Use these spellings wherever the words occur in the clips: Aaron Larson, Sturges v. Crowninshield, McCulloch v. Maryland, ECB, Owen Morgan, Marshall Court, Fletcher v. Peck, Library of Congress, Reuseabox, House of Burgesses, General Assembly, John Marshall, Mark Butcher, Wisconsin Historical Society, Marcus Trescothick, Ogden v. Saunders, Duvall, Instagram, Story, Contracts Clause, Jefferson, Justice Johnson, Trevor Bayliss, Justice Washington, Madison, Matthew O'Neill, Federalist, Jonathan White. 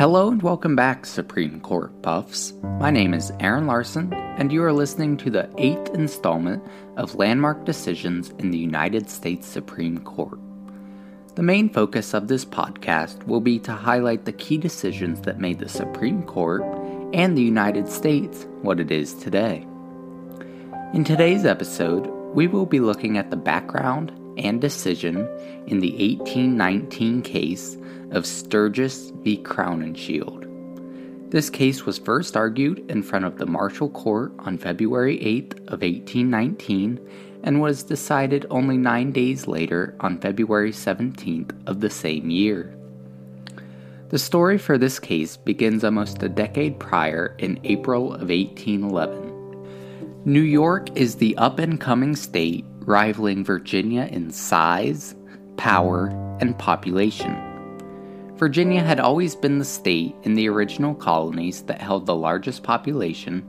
Hello and welcome back, Supreme Court Puffs. My name is Aaron Larson, and you are listening to the 8th installment of Landmark Decisions in the United States Supreme Court. The main focus of this podcast will be to highlight the key decisions that made the Supreme Court and the United States what it is today. In today's episode, we will be looking at the background and decision in the 1819 case of Sturges v. Crowninshield. This case was first argued in front of the Marshall Court on February 8th of 1819 and was decided only 9 days later on February 17th of the same year. The story for this case begins almost a decade prior in April of 1811. New York is the up-and-coming state rivaling Virginia in size, power, and population. Virginia had always been the state in the original colonies that held the largest population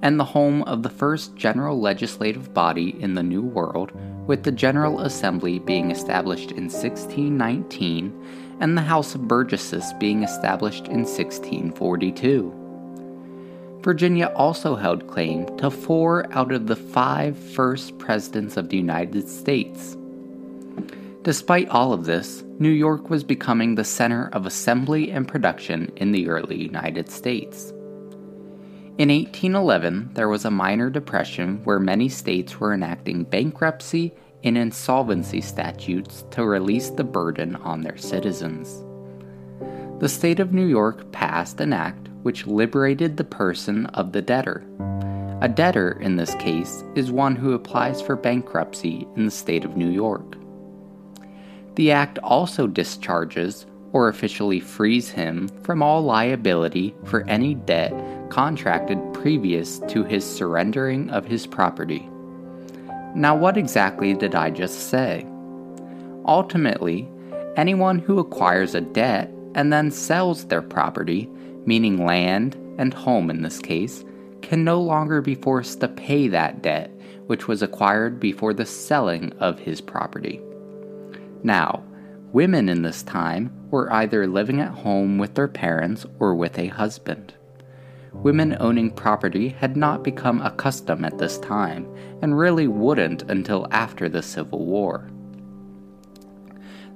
and the home of the first general legislative body in the New World, with the General Assembly being established in 1619 and the House of Burgesses being established in 1642. Virginia also held claim to 4 out of the 5 first presidents of the United States. Despite all of this, New York was becoming the center of assembly and production in the early United States. In 1811, there was a minor depression where many states were enacting bankruptcy and insolvency statutes to release the burden on their citizens. The state of New York passed an act which liberated the person of the debtor. A debtor, in this case, is one who applies for bankruptcy in the state of New York. The act also discharges, or officially frees him, from all liability for any debt contracted previous to his surrendering of his property. Now, what exactly did I just say? Ultimately, anyone who acquires a debt and then sells their property, meaning land and home in this case, can no longer be forced to pay that debt which was acquired before the selling of his property. Now, women in this time were either living at home with their parents or with a husband. Women owning property had not become a custom at this time, and really wouldn't until after the Civil War.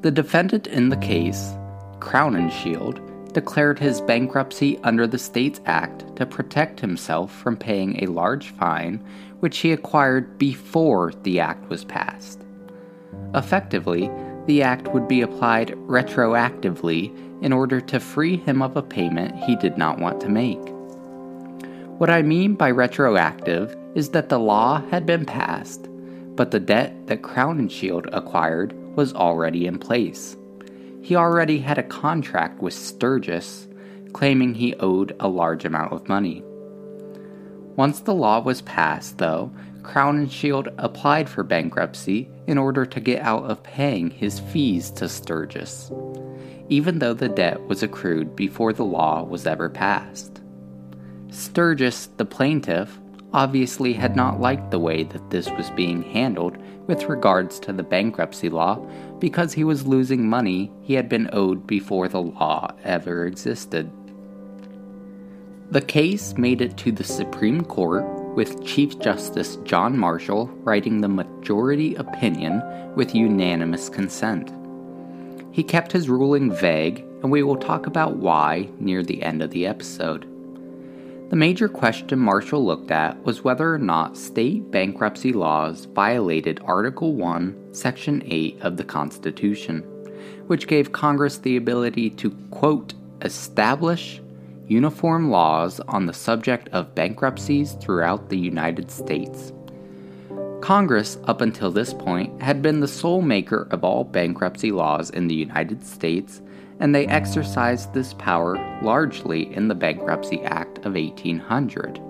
The defendant in the case, Crowninshield, declared his bankruptcy under the States Act to protect himself from paying a large fine which he acquired before the act was passed. Effectively, the act would be applied retroactively in order to free him of a payment he did not want to make. What I mean by retroactive is that the law had been passed, but the debt that Crowninshield acquired was already in place. He already had a contract with Sturges, claiming he owed a large amount of money. Once the law was passed, though, Crowninshield applied for bankruptcy in order to get out of paying his fees to Sturges, even though the debt was accrued before the law was ever passed. Sturges, the plaintiff, obviously had not liked the way that this was being handled with regards to the bankruptcy law, because he was losing money he had been owed before the law ever existed. The case made it to the Supreme Court, with Chief Justice John Marshall writing the majority opinion with unanimous consent. He kept his ruling vague, and we will talk about why near the end of the episode. The major question Marshall looked at was whether or not state bankruptcy laws violated Article 1, Section 8 of the Constitution, which gave Congress the ability to, quote, establish uniform laws on the subject of bankruptcies throughout the United States. Congress, up until this point, had been the sole maker of all bankruptcy laws in the United States, and they exercised this power largely in the Bankruptcy Act of 1800.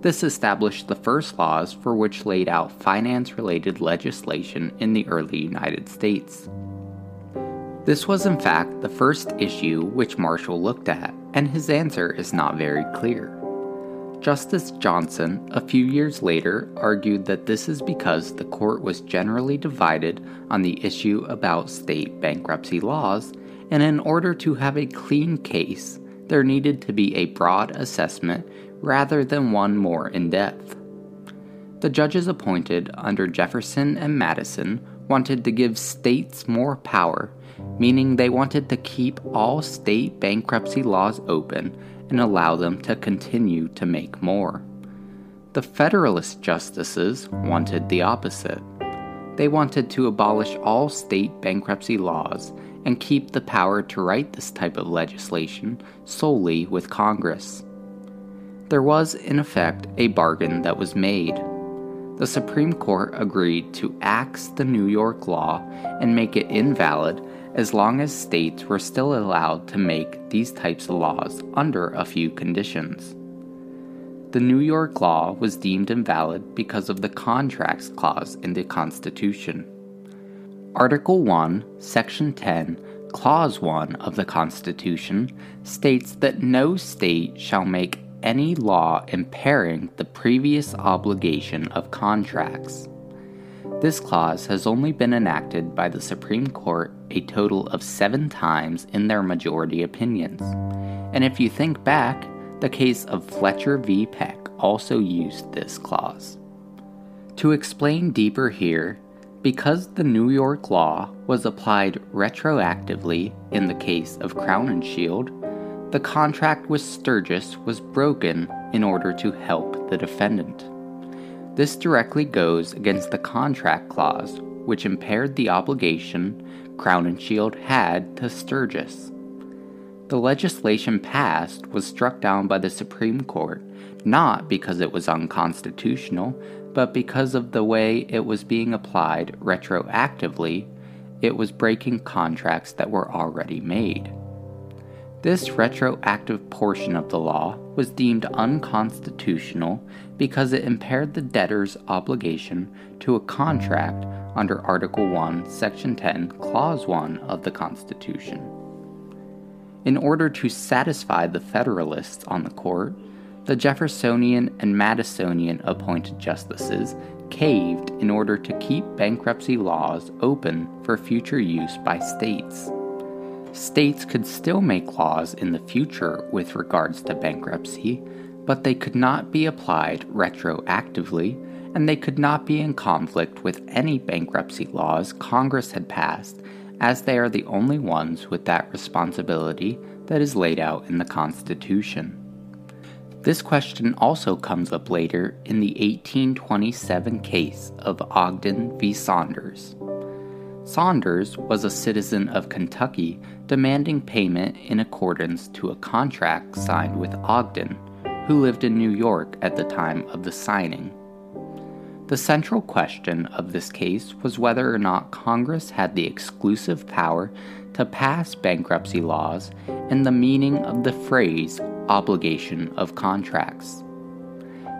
This established the first laws for which laid out finance-related legislation in the early United States. This was, in fact, the first issue which Marshall looked at, and his answer is not very clear. Justice Johnson, a few years later, argued that this is because the court was generally divided on the issue about state bankruptcy laws, and in order to have a clean case, there needed to be a broad assessment rather than one more in-depth. The judges appointed under Jefferson and Madison wanted to give states more power, meaning they wanted to keep all state bankruptcy laws open and allow them to continue to make more. The Federalist justices wanted the opposite. They wanted to abolish all state bankruptcy laws and keep the power to write this type of legislation solely with Congress. There was, in effect, a bargain that was made. The Supreme Court agreed to axe the New York law and make it invalid as long as states were still allowed to make these types of laws under a few conditions. The New York law was deemed invalid because of the Contracts Clause in the Constitution. Article 1, Section 10, Clause 1 of the Constitution states that no state shall make any law impairing the previous obligation of contracts. This clause has only been enacted by the Supreme Court a total of 7 times in their majority opinions, and if you think back, the case of Fletcher v. Peck also used this clause. To explain deeper here, because the New York law was applied retroactively in the case of Crowninshield, the contract with Sturges was broken in order to help the defendant. This directly goes against the Contract Clause, which impaired the obligation Crowninshield had to Sturges. The legislation passed was struck down by the Supreme Court, not because it was unconstitutional, but because of the way it was being applied retroactively, it was breaking contracts that were already made. This retroactive portion of the law was deemed unconstitutional because it impaired the debtor's obligation to a contract under Article 1, Section 10, Clause 1 of the Constitution. In order to satisfy the Federalists on the court, the Jeffersonian and Madisonian appointed justices caved in order to keep bankruptcy laws open for future use by states. States could still make laws in the future with regards to bankruptcy, but they could not be applied retroactively, and they could not be in conflict with any bankruptcy laws Congress had passed, as they are the only ones with that responsibility that is laid out in the Constitution. This question also comes up later in the 1827 case of Ogden v. Saunders. Saunders was a citizen of Kentucky demanding payment in accordance to a contract signed with Ogden, who lived in New York at the time of the signing. The central question of this case was whether or not Congress had the exclusive power to pass bankruptcy laws and the meaning of the phrase obligation of contracts.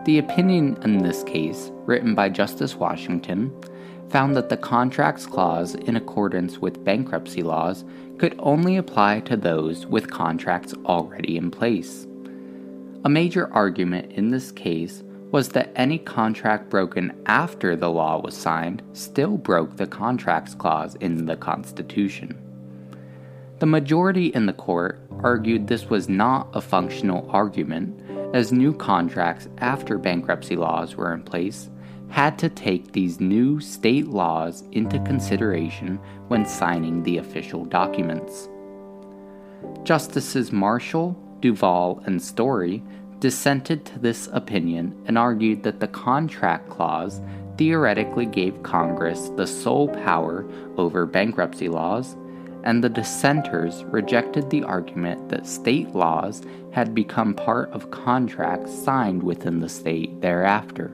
The opinion in this case, written by Justice Washington, found that the Contracts Clause in accordance with bankruptcy laws could only apply to those with contracts already in place. A major argument in this case was that any contract broken after the law was signed still broke the Contracts Clause in the Constitution. The majority in the court argued this was not a functional argument, as new contracts after bankruptcy laws were in place had to take these new state laws into consideration when signing the official documents. Justices Marshall, Duvall, and Story dissented to this opinion and argued that the Contract Clause theoretically gave Congress the sole power over bankruptcy laws, and the dissenters rejected the argument that state laws had become part of contracts signed within the state thereafter.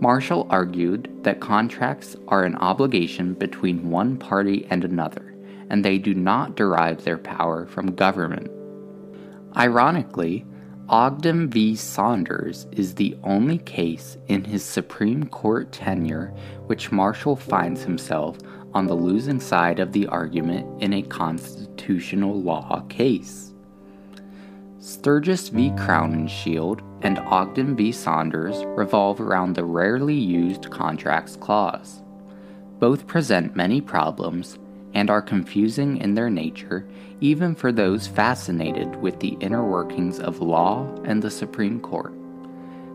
Marshall argued that contracts are an obligation between one party and another, and they do not derive their power from government. Ironically, Ogden v. Saunders is the only case in his Supreme Court tenure which Marshall finds himself on the losing side of the argument in a constitutional law case. Sturges v. Crowninshield and Ogden v. Saunders revolve around the rarely used Contracts Clause. Both present many problems, and are confusing in their nature even for those fascinated with the inner workings of law and the Supreme Court.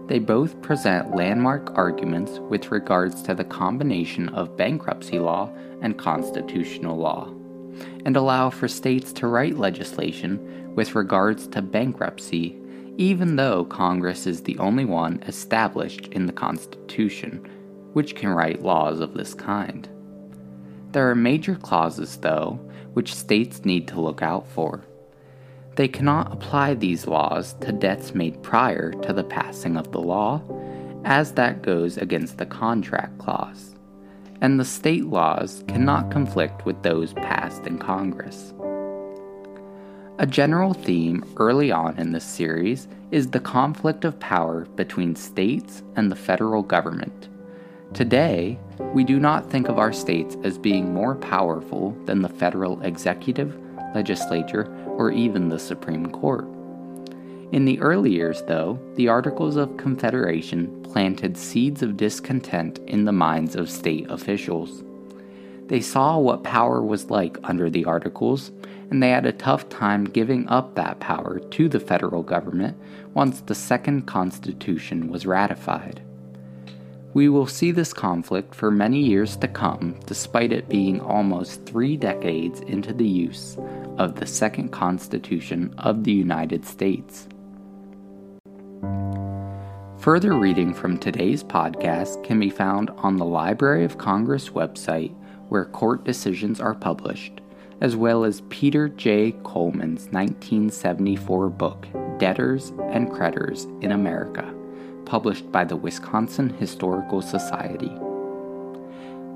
They both present landmark arguments with regards to the combination of bankruptcy law and constitutional law, and allow for states to write legislation with regards to bankruptcy, even though Congress is the only one established in the Constitution which can write laws of this kind. There are major clauses, though, which states need to look out for. They cannot apply these laws to debts made prior to the passing of the law, as that goes against the Contract Clause, and the state laws cannot conflict with those passed in Congress. A general theme early on in this series is the conflict of power between states and the federal government. Today, we do not think of our states as being more powerful than the federal executive, legislature, or even the Supreme Court. In the early years, though, the Articles of Confederation planted seeds of discontent in the minds of state officials. They saw what power was like under the Articles, and they had a tough time giving up that power to the federal government once the Second Constitution was ratified. We will see this conflict for many years to come, despite it being almost 3 decades into the use of the Second Constitution of the United States. Further reading from today's podcast can be found on the Library of Congress website, where court decisions are published, as well as Peter J. Coleman's 1974 book, Debtors and Creditors in America, published by the Wisconsin Historical Society.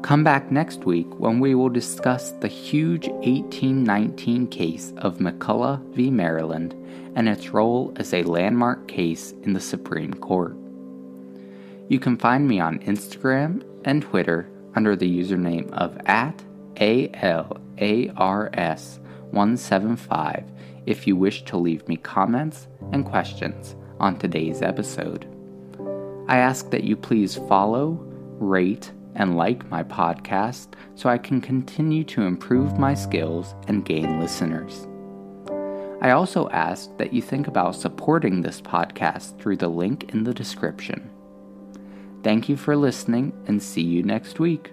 Come back next week when we will discuss the huge 1819 case of McCulloch v. Maryland and its role as a landmark case in the Supreme Court. You can find me on Instagram and Twitter under the username of @ALARS175 if you wish to leave me comments and questions on today's episode. I ask that you please follow, rate, and like my podcast so I can continue to improve my skills and gain listeners. I also ask that you think about supporting this podcast through the link in the description. Thank you for listening, and see you next week.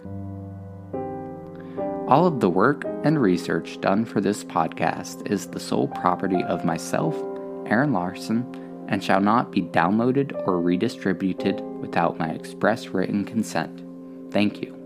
All of the work and research done for this podcast is the sole property of myself, Aaron Larson, and shall not be downloaded or redistributed without my express written consent. Thank you.